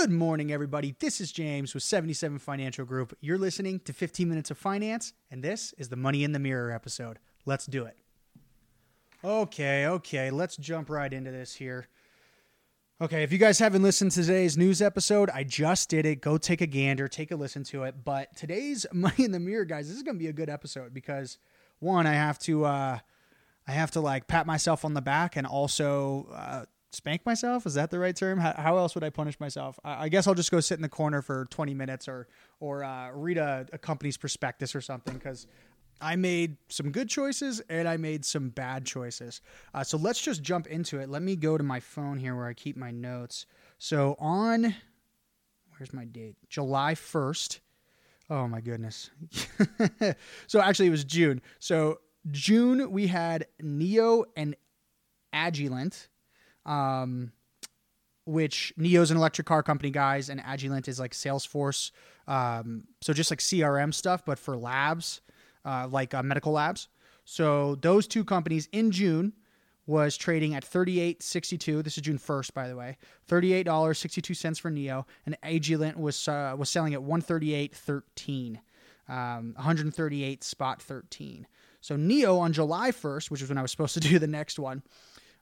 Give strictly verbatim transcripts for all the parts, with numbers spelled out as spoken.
Good morning, everybody. This is James with seventy-seven Financial Group. You're listening to fifteen minutes of Finance, and this is the Money in the Mirror episode. Let's do it. Okay, okay, let's jump right into this here. Okay, if you guys haven't listened to today's news episode, I just did it. Go take a gander, take a listen to it. But today's Money in the Mirror, guys, this is going to be a good episode because, one, I have to, uh, I have to like pat myself on the back and also... Uh, spank myself? Is that the right term? How, how else would I punish myself? I, I guess I'll just go sit in the corner for twenty minutes or or uh, read a, a company's prospectus or something, because I made some good choices and I made some bad choices. Uh, so let's just jump into it. Let me go to my phone here where I keep my notes. So on, where's my date? July first. Oh my goodness. So actually it was June. So June we had N I O and Agilent. Um, which N I O is an electric car company, guys, and Agilent is like Salesforce. Um, so just like C R M stuff, but for labs, uh, like uh, medical labs. So those two companies in June was trading at thirty-eight sixty-two. This is June first, by the way, thirty-eight dollars and sixty-two cents for N I O, and Agilent was, uh, was selling at one thirty-eight thirteen, um, one thirty-eight spot thirteen. So N I O on July first, which is when I was supposed to do the next one,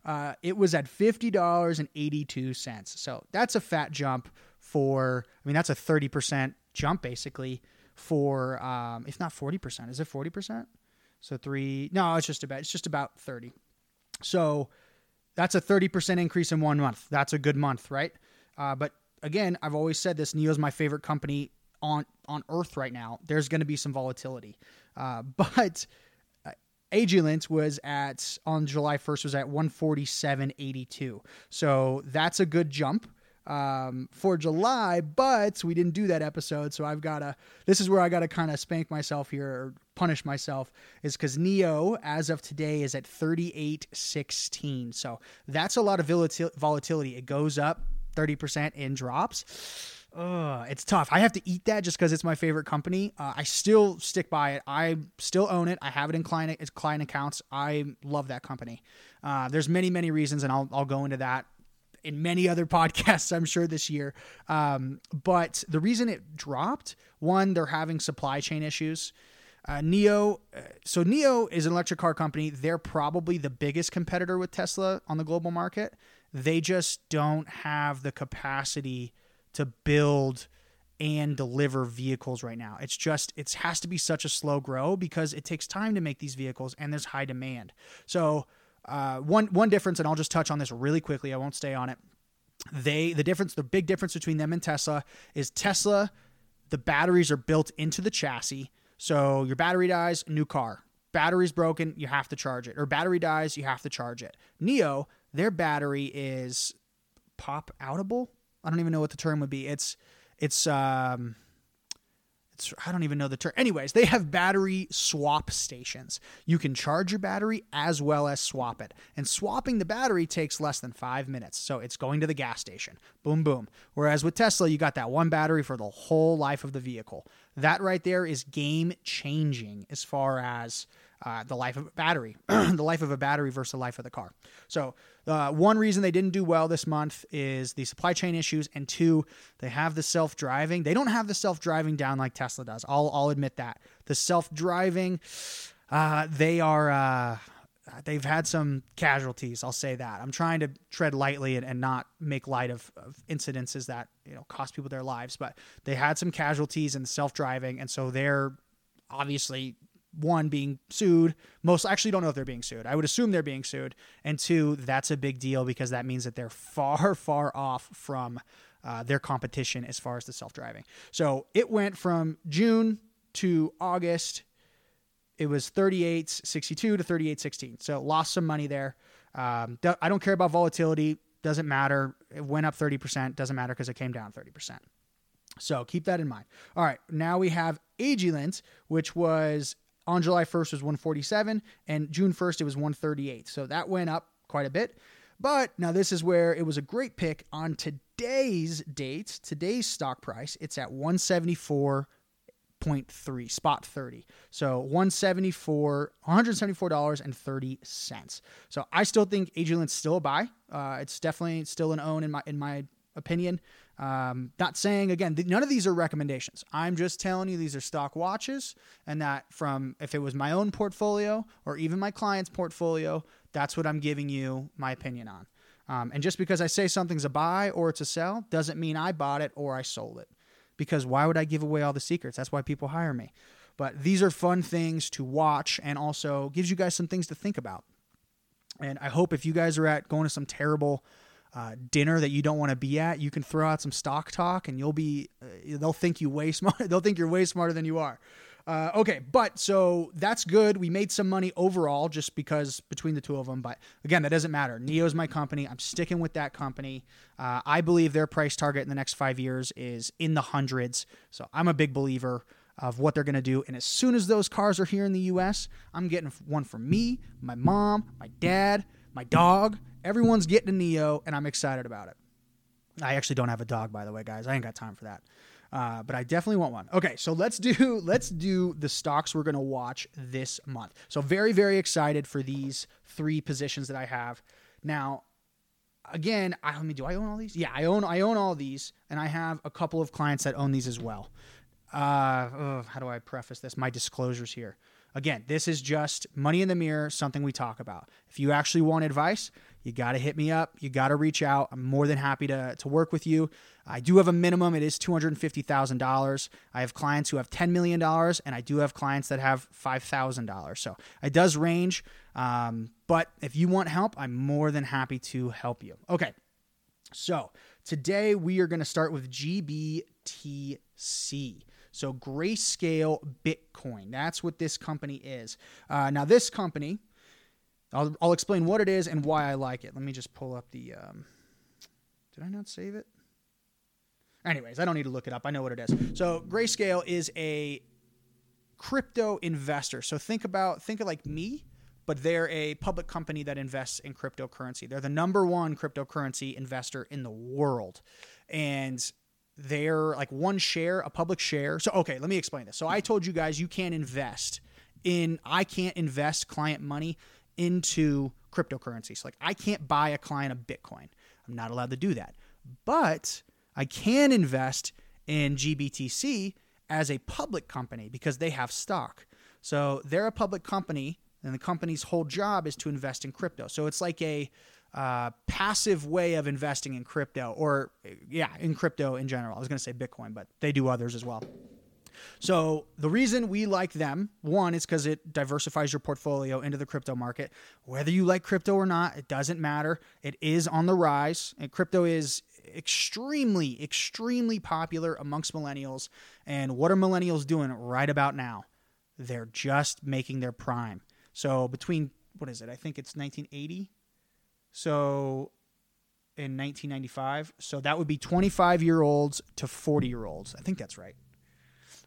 Uh, it was at fifty dollars and eighty-two cents. So that's a fat jump for, I mean, that's a thirty percent jump basically for, um, if not forty percent, is it forty percent? So three, no, it's just about, it's just about thirty. So that's a thirty percent increase in one month. That's a good month, right? Uh, but again, I've always said this, N I O is my favorite company on, on earth right now. There's going to be some volatility, uh, but Agilent was at, on July first, was at one forty-seven eighty-two. So that's a good jump um, for July, but we didn't do that episode. So I've got to, this is where I got to kind of spank myself here or punish myself, is because N I O, as of today, is at thirty-eight sixteen. So that's a lot of volatil- volatility. It goes up thirty percent and drops. Uh, it's tough. I have to eat that just because it's my favorite company. Uh, I still stick by it. I still own it. I have it in client, it's client accounts. I love that company. Uh, there's many, many reasons, and I'll, I'll go into that in many other podcasts, I'm sure, this year. Um, but the reason it dropped, one, they're having supply chain issues. Uh, N I O, uh, so N I O is an electric car company. They're probably the biggest competitor with Tesla on the global market. They just don't have the capacity to build and deliver vehicles right now. It's just, it has to be such a slow grow because it takes time to make these vehicles and there's high demand. So uh, one one difference, and I'll just touch on this really quickly, I won't stay on it. They the difference, the big difference between them and Tesla is Tesla, the batteries are built into the chassis. So your battery dies, new car. Battery's broken, you have to charge it. Or battery dies, you have to charge it. N I O, their battery is pop-outable? I don't even know what the term would be. It's, it's, um, it's, I don't even know the term. Anyways, they have battery swap stations. You can charge your battery as well as swap it. And swapping the battery takes less than five minutes. So it's going to the gas station. Boom, boom. Whereas with Tesla, you got that one battery for the whole life of the vehicle. That right there is game changing as far as Uh, the life of a battery, the life of a battery versus the life of the car. So uh, one reason they didn't do well this month is the supply chain issues. And two, they have the self-driving. They don't have the self-driving down like Tesla does. I'll, I'll admit that. The self-driving, uh, they are, uh, they've had some casualties. I'll say that. I'm trying to tread lightly and, and not make light of, of incidences that, you know, cost people their lives, but they had some casualties in self-driving. And so they're obviously, one, being sued. Most actually don't know if they're being sued. I would assume they're being sued. And two, that's a big deal because that means that they're far, far off from uh, their competition as far as the self-driving. So it went from June to August. It was thirty-eight sixty-two to thirty-eight sixteen. So lost some money there. Um, I don't care about volatility. Doesn't matter. It went up thirty percent. Doesn't matter because it came down thirty percent. So keep that in mind. All right. Now we have Agilent, which was on July first was one forty-seven, and June first it was one thirty-eight. So that went up quite a bit. But now this is where it was a great pick on today's date, today's stock price. It's at one seventy-four point three, spot thirty. So one hundred seventy-four dollars and thirty cents. So I still think Agilent's still a buy. Uh, it's definitely still an own in my in my opinion. Um, not saying, again, th- none of these are recommendations. I'm just telling you these are stock watches, and that from, if it was my own portfolio or even my client's portfolio, that's what I'm giving you my opinion on. Um, and just because I say something's a buy or it's a sell doesn't mean I bought it or I sold it, because why would I give away all the secrets? That's why people hire me. But these are fun things to watch, and also gives you guys some things to think about. And I hope if you guys are at going to some terrible uh, dinner that you don't want to be at, you can throw out some stock talk, and you'll be, uh, they'll think you way smart. They'll think you're way smarter than you are. Uh, okay, but so that's good. We made some money overall just because between the two of them. But again, that doesn't matter. N I O is my company. I'm sticking with that company. Uh, I believe their price target in the next five years is in the hundreds. So I'm a big believer of what they're going to do. And as soon as those cars are here in the U S, I'm getting one for me, my mom, my dad, my dog. Everyone's getting a N I O, and I'm excited about it. I actually don't have a dog, by the way, guys. I ain't got time for that. Uh, but I definitely want one. Okay, so let's do let's do the stocks we're going to watch this month. So very, very excited for these three positions that I have. Now, again, I, I mean, do I own all these? Yeah, I own I own all these, and I have a couple of clients that own these as well. Uh, oh, how do I preface this? My disclosures here. Again, this is just money in the mirror, something we talk about. If you actually want advice, you got to hit me up. You got to reach out. I'm more than happy to, to work with you. I do have a minimum. It is two hundred fifty thousand dollars. I have clients who have ten million dollars, and I do have clients that have five thousand dollars. So it does range. Um, but if you want help, I'm more than happy to help you. Okay. So today we are going to start with G B T C. So Grayscale Bitcoin, that's what this company is. Uh, now this company, I'll, I'll explain what it is and why I like it. Let me just pull up the, um, did I not save it? Anyways, I don't need to look it up. I know what it is. So Grayscale is a crypto investor. So think about, think of like me, but they're a public company that invests in cryptocurrency. They're the number one cryptocurrency investor in the world. And they're like one share, a public share. So, okay, let me explain this. So I told you guys you can't invest in, I can't invest client money into cryptocurrencies. Like I can't buy a client a Bitcoin. I'm not allowed to do that. But I can invest in G B T C as a public company because they have stock. So they're a public company, and the company's whole job is to invest in crypto. So it's like a Uh, passive way of investing in crypto, or yeah, in crypto in general. I was going to say Bitcoin, but they do others as well. So the reason we like them, one, is because it diversifies your portfolio into the crypto market. Whether you like crypto or not, it doesn't matter. It is on the rise, and crypto is extremely, extremely popular amongst millennials. And what are millennials doing right about now? They're just making their prime. So between, what is it? I think it's nineteen eighty. So in nineteen ninety-five, so that would be twenty-five-year-olds to forty-year-olds. I think that's right.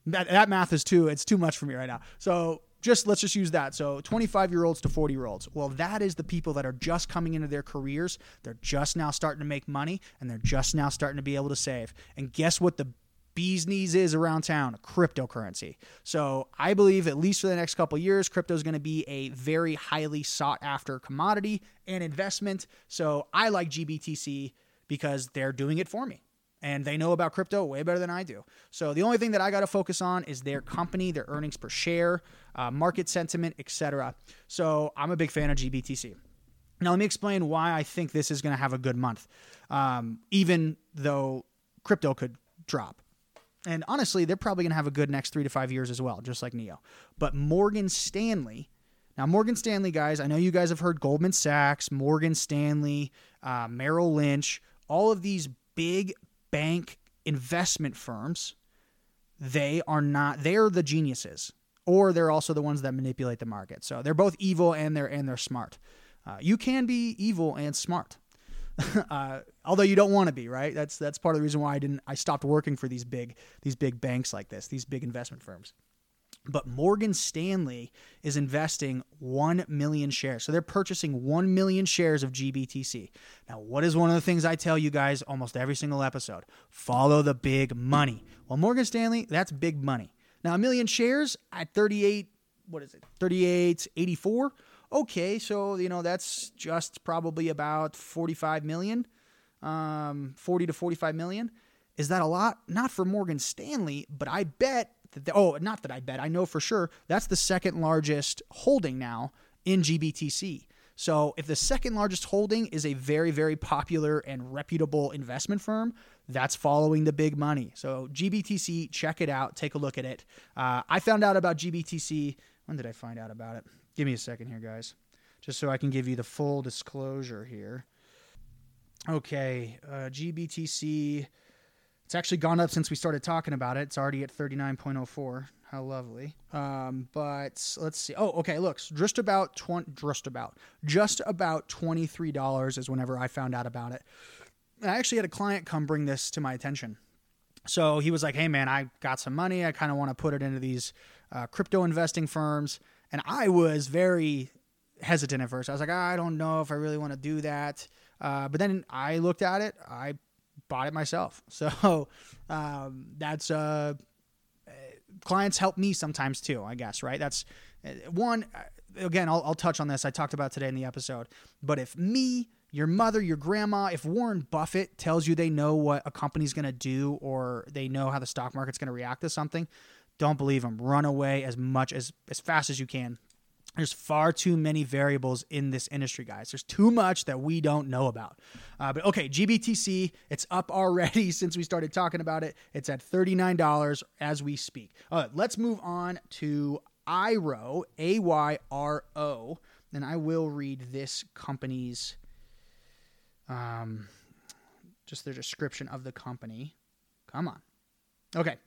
That that math is too, it's too much for me right now. So just, let's just use that. So twenty-five-year-olds to forty-year-olds. Well, that is the people that are just coming into their careers. They're just now starting to make money, and they're just now starting to be able to save. And guess what the bee's knees is around town? Cryptocurrency. So I believe at least for the next couple of years, crypto is going to be a very highly sought after commodity and investment. So I like G B T C because they're doing it for me, and they know about crypto way better than I do. So the only thing that I got to focus on is their company, their earnings per share, uh, market sentiment, et cetera. So I'm a big fan of G B T C. Now let me explain why I think this is going to have a good month, um, even though crypto could drop. And honestly, they're probably going to have a good next three to five years as well, just like N I O. But Morgan Stanley, now Morgan Stanley, guys, I know you guys have heard Goldman Sachs, Morgan Stanley, uh, Merrill Lynch, all of these big bank investment firms, they are not, they're the geniuses, or they're also the ones that manipulate the market. So they're both evil and they're, and they're smart. Uh, you can be evil and smart. Uh, although you don't want to be, right? That's that's part of the reason why I didn't. I stopped working for these big these big banks like this, these big investment firms. But Morgan Stanley is investing one million shares, so they're purchasing one million shares of G B T C. Now, what is one of the things I tell you guys almost every single episode? Follow the big money. Well, Morgan Stanley, that's big money. Now, a million shares at thirty-eight. What is it? Thirty-eight eighty-four. Okay, so, you know, that's just probably about forty-five million, um, forty to forty-five million. Is that a lot? Not for Morgan Stanley, but I bet that they, oh, not that I bet, I know for sure, that's the second largest holding now in G B T C. So if the second largest holding is a very, very popular and reputable investment firm, that's following the big money. So G B T C, check it out. Take a look at it. Uh, I found out about G B T C. When did I find out about it? Give me a second here, guys, just so I can give you the full disclosure here. Okay, uh, G B T C, it's actually gone up since we started talking about it. It's already at thirty-nine point oh four. How lovely. Um, but let's see. Oh, okay. Look, just about twenty, just about, just about twenty-three dollars is whenever I found out about it. I actually had a client come bring this to my attention. So he was like, "Hey man, I got some money. I kind of want to put it into these uh, crypto investing firms." And I was very hesitant at first. I was like, "I don't know if I really want to do that." Uh, but then I looked at it. I bought it myself. So um, that's a, uh, clients help me sometimes too, I guess, right? That's one. Again, I'll, I'll touch on this. I talked about today in the episode, but if me, your mother, your grandma, if Warren Buffett tells you they know what a company's going to do, or they know how the stock market's going to react to something, don't believe them. Run away as much as, as fast as you can. There's far too many variables in this industry, guys. There's too much that we don't know about. Uh, but okay, G B T C, it's up already since we started talking about it. It's at thirty-nine dollars as we speak. Uh, let's move on to AYRO, A Y R O. And I will read this company's, um, just their description of the company. Come on. Okay.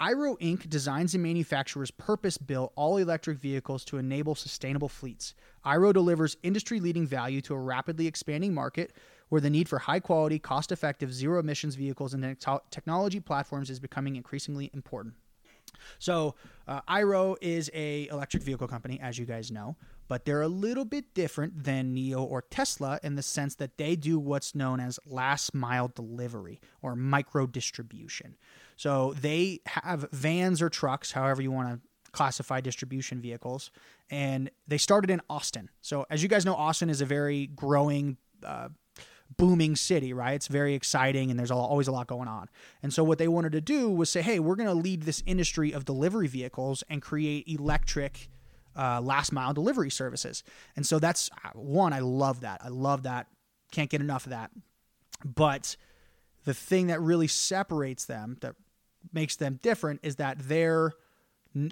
AYRO Incorporated designs and manufactures purpose-built all-electric vehicles to enable sustainable fleets. AYRO delivers industry-leading value to a rapidly expanding market where the need for high-quality, cost-effective, zero-emissions vehicles and te- technology platforms is becoming increasingly important. So, uh, AYRO is a electric vehicle company, as you guys know, but they're a little bit different than NIO or Tesla in the sense that they do what's known as last-mile delivery or micro-distribution. So they have vans or trucks, however you want to classify distribution vehicles, and they started in Austin. So as you guys know, Austin is a very growing, uh, booming city, right? It's very exciting, and there's always a lot going on. And so what they wanted to do was say, hey, we're going to lead this industry of delivery vehicles and create electric uh, last-mile delivery services. And so that's, one, I love that. I love that. Can't get enough of that. But the thing that really separates them, that makes them different, is that they're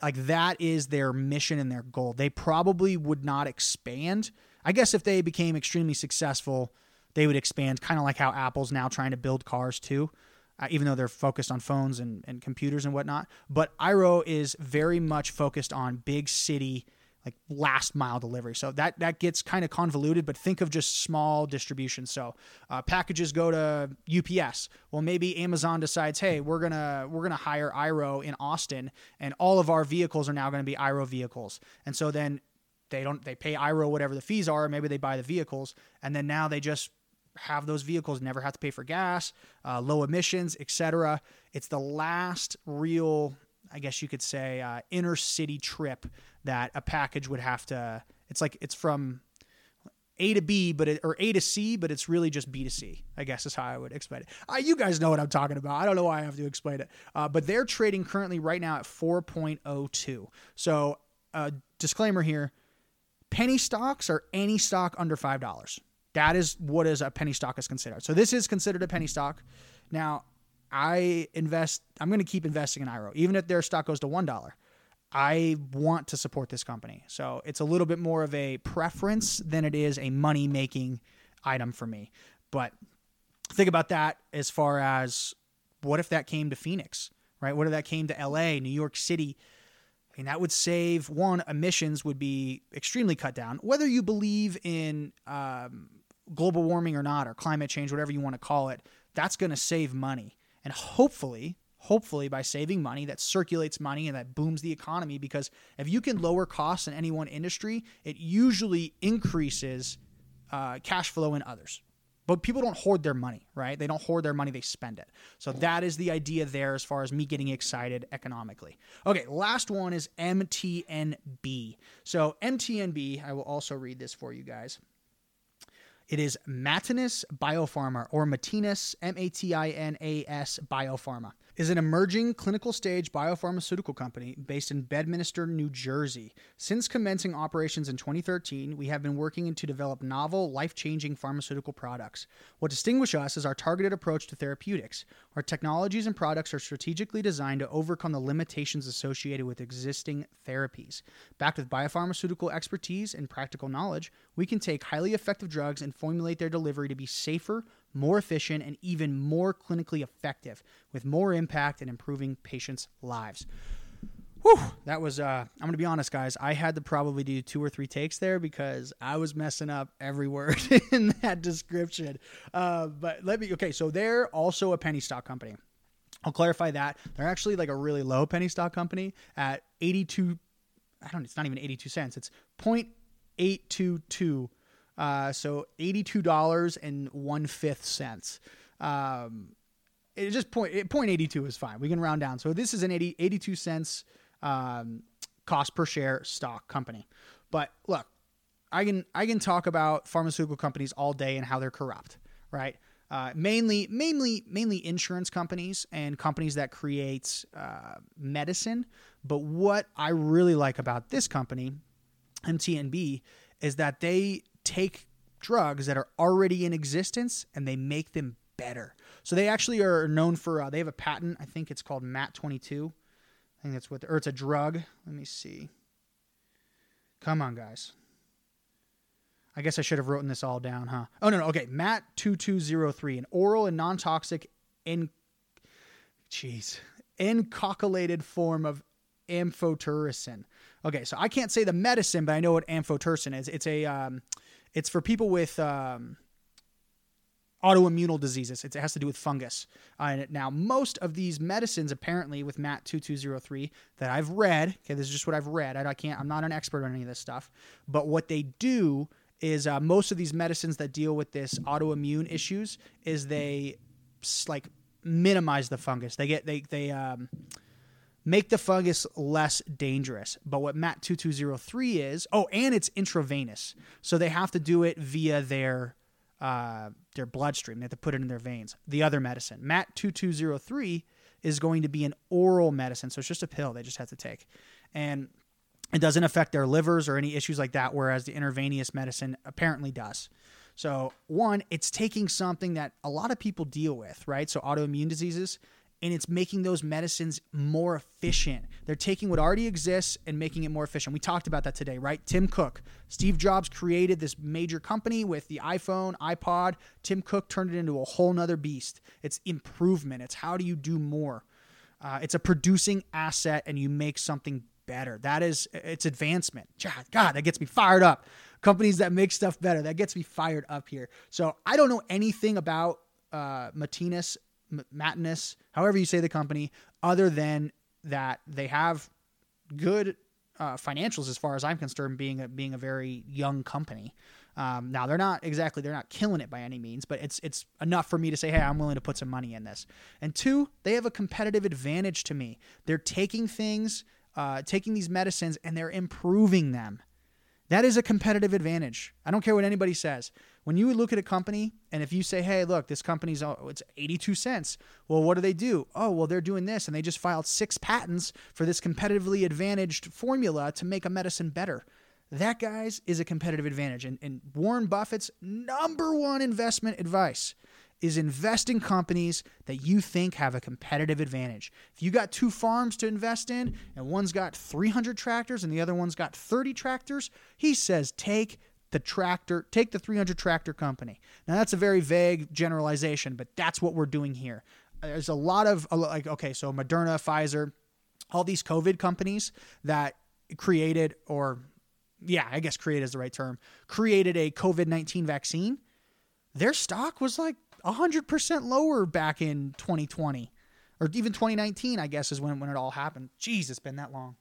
like, that is their mission and their goal. They probably would not expand. I guess if they became extremely successful, they would expand, kind of like how Apple's now trying to build cars too, uh, even though they're focused on phones and, and computers and whatnot. But AYRO is very much focused on big city, like last mile delivery. So that, that gets kind of convoluted, but think of just small distribution. So uh, packages go to U P S. Well, maybe Amazon decides, hey, we're going to, we're going to hire AYRO in Austin, and all of our vehicles are now going to be AYRO vehicles. And so then they don't, they pay AYRO whatever the fees are. Maybe they buy the vehicles, and then now they just have those vehicles, never have to pay for gas, uh, low emissions, et cetera. It's the last real, I guess you could say, uh, inner city trip that a package would have to, it's like, it's from A to B, but it, or A to C, but it's really just B to C, I guess is how I would explain it. Uh, you guys know what I'm talking about. I don't know why I have to explain it, uh, but they're trading currently right now at four point oh two. So uh, disclaimer here, penny stocks are any stock under five dollars. That is what is a penny stock is considered. So this is considered a penny stock. Now, I invest, I'm going to keep investing in AYRO. Even if their stock goes to one dollar, I want to support this company. So it's a little bit more of a preference than it is a money-making item for me. But think about that as far as, what if that came to Phoenix, right? What if that came to L A, New York City? I mean, that would save, one, emissions would be extremely cut down. Whether you believe in um, global warming or not, or climate change, whatever you want to call it, that's going to save money. And hopefully, hopefully by saving money, that circulates money and that booms the economy, because if you can lower costs in any one industry, it usually increases uh, cash flow in others. But people don't hoard their money, right? They don't hoard their money, they spend it. So that is the idea there as far as me getting excited economically. Okay, last one is M T N B. So M T N B, I will also read this for you guys. It is Matinas Biopharma, or Matinas, M A T I N A S Biopharma, is an emerging clinical stage biopharmaceutical company based in Bedminster, New Jersey. Since commencing operations in twenty thirteen, we have been working to develop novel, life-changing pharmaceutical products. What distinguishes us is our targeted approach to therapeutics. Our technologies and products are strategically designed to overcome the limitations associated with existing therapies. Backed with biopharmaceutical expertise and practical knowledge, we can take highly effective drugs and formulate their delivery to be safer, more efficient, and even more clinically effective, with more impact in improving patients' lives. Whew, that was, uh, I'm going to be honest, guys, I had to probably do two or three takes there because I was messing up every word in that description. Uh, but let me, okay, so they're also a penny stock company. I'll clarify that. They're actually like a really low penny stock company at eighty-two, I don't, it's not even eighty-two cents, it's zero point eight two two. Uh, so eighty-two dollars and one-fifth cents. Um, it just point, it, point eight two is fine. We can round down. So this is an eighty, eighty-two cents um, cost per share stock company. But look, I can I can talk about pharmaceutical companies all day and how they're corrupt, right? Uh, mainly mainly mainly insurance companies and companies that create uh, medicine. But what I really like about this company, M T N B, is that they take drugs that are already in existence and they make them better. So they actually are known for, uh, they have a patent. I think it's called M A T twenty-two. I think that's what, the, or it's a drug. Let me see. Come on, guys. I guess I should have written this all down, huh? Oh, no, no. Okay. M A T twenty-two oh three, an oral and non-toxic in, geez, encapsulated form of amphotericin. Okay, so I can't say the medicine, but I know what amphotericin is. It's a, um, it's for people with um, autoimmune diseases. It has to do with fungus. Uh, now, most of these medicines, apparently, with M A T twenty-two oh three that I've read. Okay, this is just what I've read. I, I can't. I'm not an expert on any of this stuff. But what they do is uh, most of these medicines that deal with this autoimmune issues is they like minimize the fungus. They get they they. Um, Make the fungus less dangerous. But what M A T twenty-two oh three is, oh, and it's intravenous. So they have to do it via their uh, their bloodstream. They have to put it in their veins. The other medicine, M A T twenty-two oh three, is going to be an oral medicine. So it's just a pill they just have to take. And it doesn't affect their livers or any issues like that, whereas the intravenous medicine apparently does. So one, it's taking something that a lot of people deal with, right? So autoimmune diseases. And it's making those medicines more efficient. They're taking what already exists and making it more efficient. We talked about that today, right? Tim Cook. Steve Jobs created this major company with the iPhone, iPod. Tim Cook turned it into a whole nother beast. It's improvement. It's how do you do more? Uh, it's a producing asset and you make something better. That is, it's advancement. God, God, that gets me fired up. Companies that make stuff better. That gets me fired up here. So I don't know anything about uh, Matinas Matinas, however you say the company, other than that they have good uh, financials as far as I'm concerned, being a, being a very young company. Um, now, they're not exactly, they're not killing it by any means, but it's it's enough for me to say, hey, I'm willing to put some money in this. And two, they have a competitive advantage to me. They're taking things, uh, taking these medicines, and they're improving them. That is a competitive advantage. I don't care what anybody says. When you look at a company and if you say, hey, look, this company's oh, it's eighty-two cents. Well, what do they do? Oh, well, they're doing this and they just filed six patents for this competitively advantaged formula to make a medicine better. That, guys, is a competitive advantage. And, and Warren Buffett's number one investment advice is invest in companies that you think have a competitive advantage. If you got two farms to invest in and one's got three hundred tractors and the other one's got thirty tractors, he says take the tractor, take the three hundred tractor company. Now that's a very vague generalization, but that's what we're doing here. There's a lot of like, okay, so Moderna, Pfizer, all these COVID companies that created, or yeah, I guess create is the right term, created a COVID nineteen vaccine. Their stock was like one hundred percent lower back in twenty twenty or even twenty nineteen, I guess, is when, when it all happened. Jeez, it's been that long.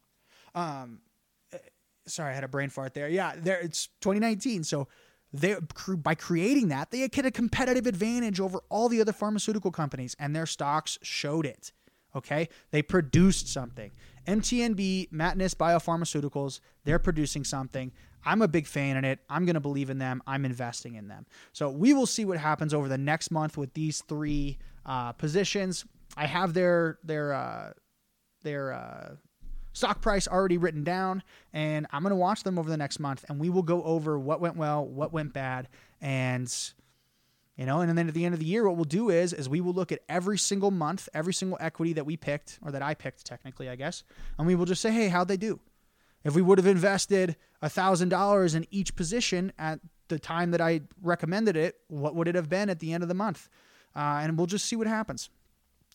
Um, sorry, I had a brain fart there. Yeah, there it's twenty nineteen. So they by creating that, they get a competitive advantage over all the other pharmaceutical companies, and their stocks showed it. Okay, they produced something. M T N B, Matinas Biopharmaceuticals, they're producing something. I'm a big fan in it. I'm going to believe in them. I'm investing in them. So we will see what happens over the next month with these three uh, positions. I have their their uh, their uh, stock price already written down, and I'm going to watch them over the next month, and we will go over what went well, what went bad, and you know, and then at the end of the year, what we'll do is, is we will look at every single month, every single equity that we picked, or that I picked technically, I guess, and we will just say, hey, how'd they do? If we would have invested one thousand dollars in each position at the time that I recommended it, what would it have been at the end of the month? Uh, and we'll just see what happens.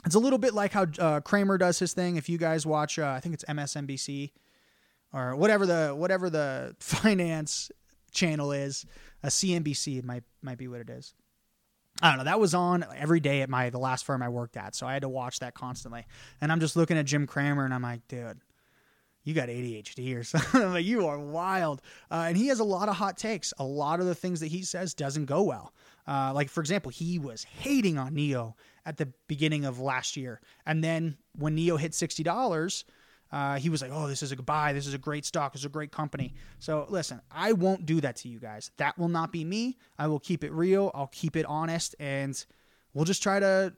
It's a little bit like how uh, Cramer does his thing. If you guys watch, uh, I think it's M S N B C or whatever the whatever the finance channel is, uh, C N B C might might be what it is. I don't know. That was on every day at my the last firm I worked at, so I had to watch that constantly. And I'm just looking at Jim Cramer, and I'm like, dude, you got A D H D or something. Like, you are wild. Uh, and he has a lot of hot takes. A lot of the things that he says doesn't go well. Uh, like, for example, he was hating on N I O at the beginning of last year. And then when N I O hit sixty dollars, uh, he was like, oh, this is a good buy. This is a great stock. This is a great company. So listen, I won't do that to you guys. That will not be me. I will keep it real. I'll keep it honest. And we'll just try to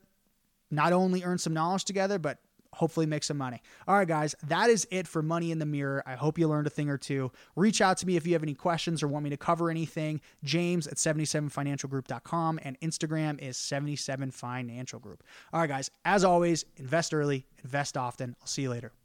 not only earn some knowledge together, but hopefully make some money. All right, guys, that is it for Money in the Mirror. I hope you learned a thing or two. Reach out to me if you have any questions or want me to cover anything. James at seventy-seven financial group dot com, and Instagram is seventy-seven financial group. All right, guys, as always, invest early, invest often. I'll see you later.